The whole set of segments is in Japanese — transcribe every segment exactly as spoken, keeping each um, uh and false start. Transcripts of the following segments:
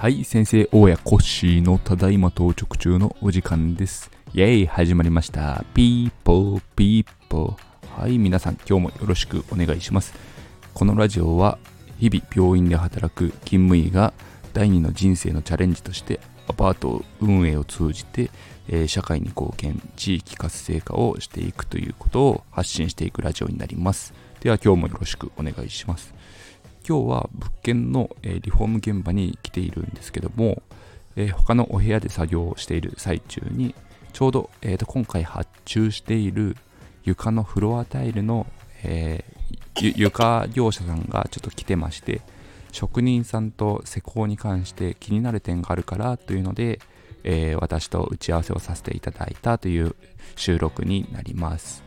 はい、先生大家コッシーのただいま到着中のお時間です。イエーイ、始まりました。ピーポーピーポー。はい、皆さん今日もよろしくお願いします。このラジオは日々病院で働く勤務医が第二の人生のチャレンジとしてアパート運営を通じて、えー、社会に貢献、地域活性化をしていくということを発信していくラジオになります。では今日もよろしくお願いします。今日は物件の、えー、リフォーム現場に来ているんですけども、えー、他のお部屋で作業をしている最中にちょうど、えーと、今回発注している床のフロアタイルの、えー、床業者さんがちょっと来てまして、職人さんと施工に関して気になる点があるからというので、えー、私と打ち合わせをさせていただいたという収録になります。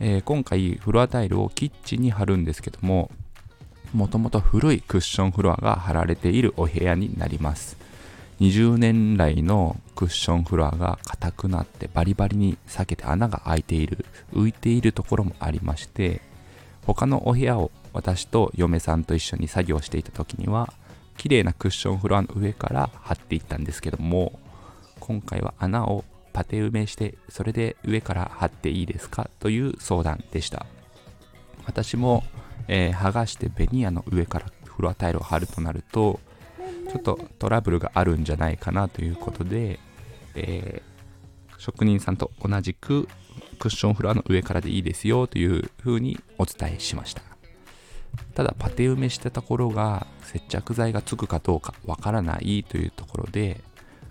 えー、今回フロアタイルをキッチンに貼るんですけども、もともと古いクッションフロアが貼られているお部屋になります。にじゅうねん来のクッションフロアが硬くなってバリバリに裂けて穴が開いている、浮いているところもありまして、他のお部屋を私と嫁さんと一緒に作業していた時には綺麗なクッションフロアの上から貼っていったんですけども、今回は穴をパテ埋めして、それで上から貼っていいですかという相談でした。私も、えー、剥がしてベニヤの上からフロアタイルを貼るとなるとちょっとトラブルがあるんじゃないかなということで、えー、職人さんと同じくクッションフロアの上からでいいですよというふうにお伝えしました。ただパテ埋めしたところが接着剤がつくかどうかわからないというところで、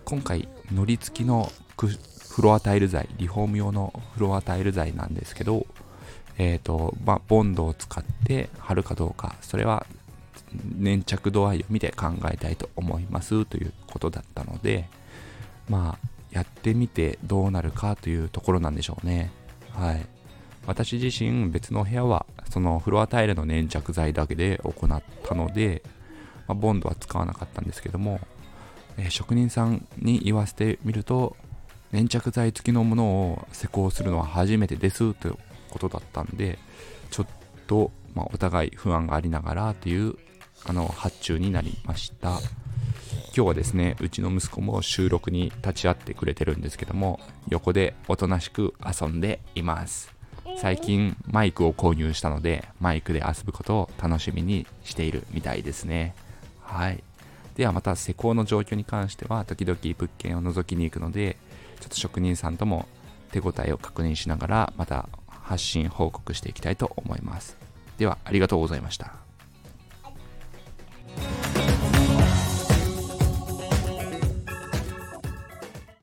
今回のり付きのフロアタイル材、リフォーム用のフロアタイル材なんですけど、えーとまあ、ボンドを使って貼るかどうか、それは粘着度合いを見て考えたいと思いますということだったので、まあやってみてどうなるかというところなんでしょうね。はい、私自身別の部屋はそのフロアタイルの粘着剤だけで行ったので、まあ、ボンドは使わなかったんですけども、えー、職人さんに言わせてみると粘着剤付きのものを施工するのは初めてですということだったんで、ちょっと、まあ、お互い不安がありながらというあの発注になりました。今日はですね、うちの息子も収録に立ち会ってくれてるんですけども、横でおとなしく遊んでいます。最近マイクを購入したので、マイクで遊ぶことを楽しみにしているみたいですね。はい。ではまた施工の状況に関しては、時々物件を覗きに行くので、ちょっと職人さんとも手応えを確認しながら、また発信報告していきたいと思います。ではありがとうございました。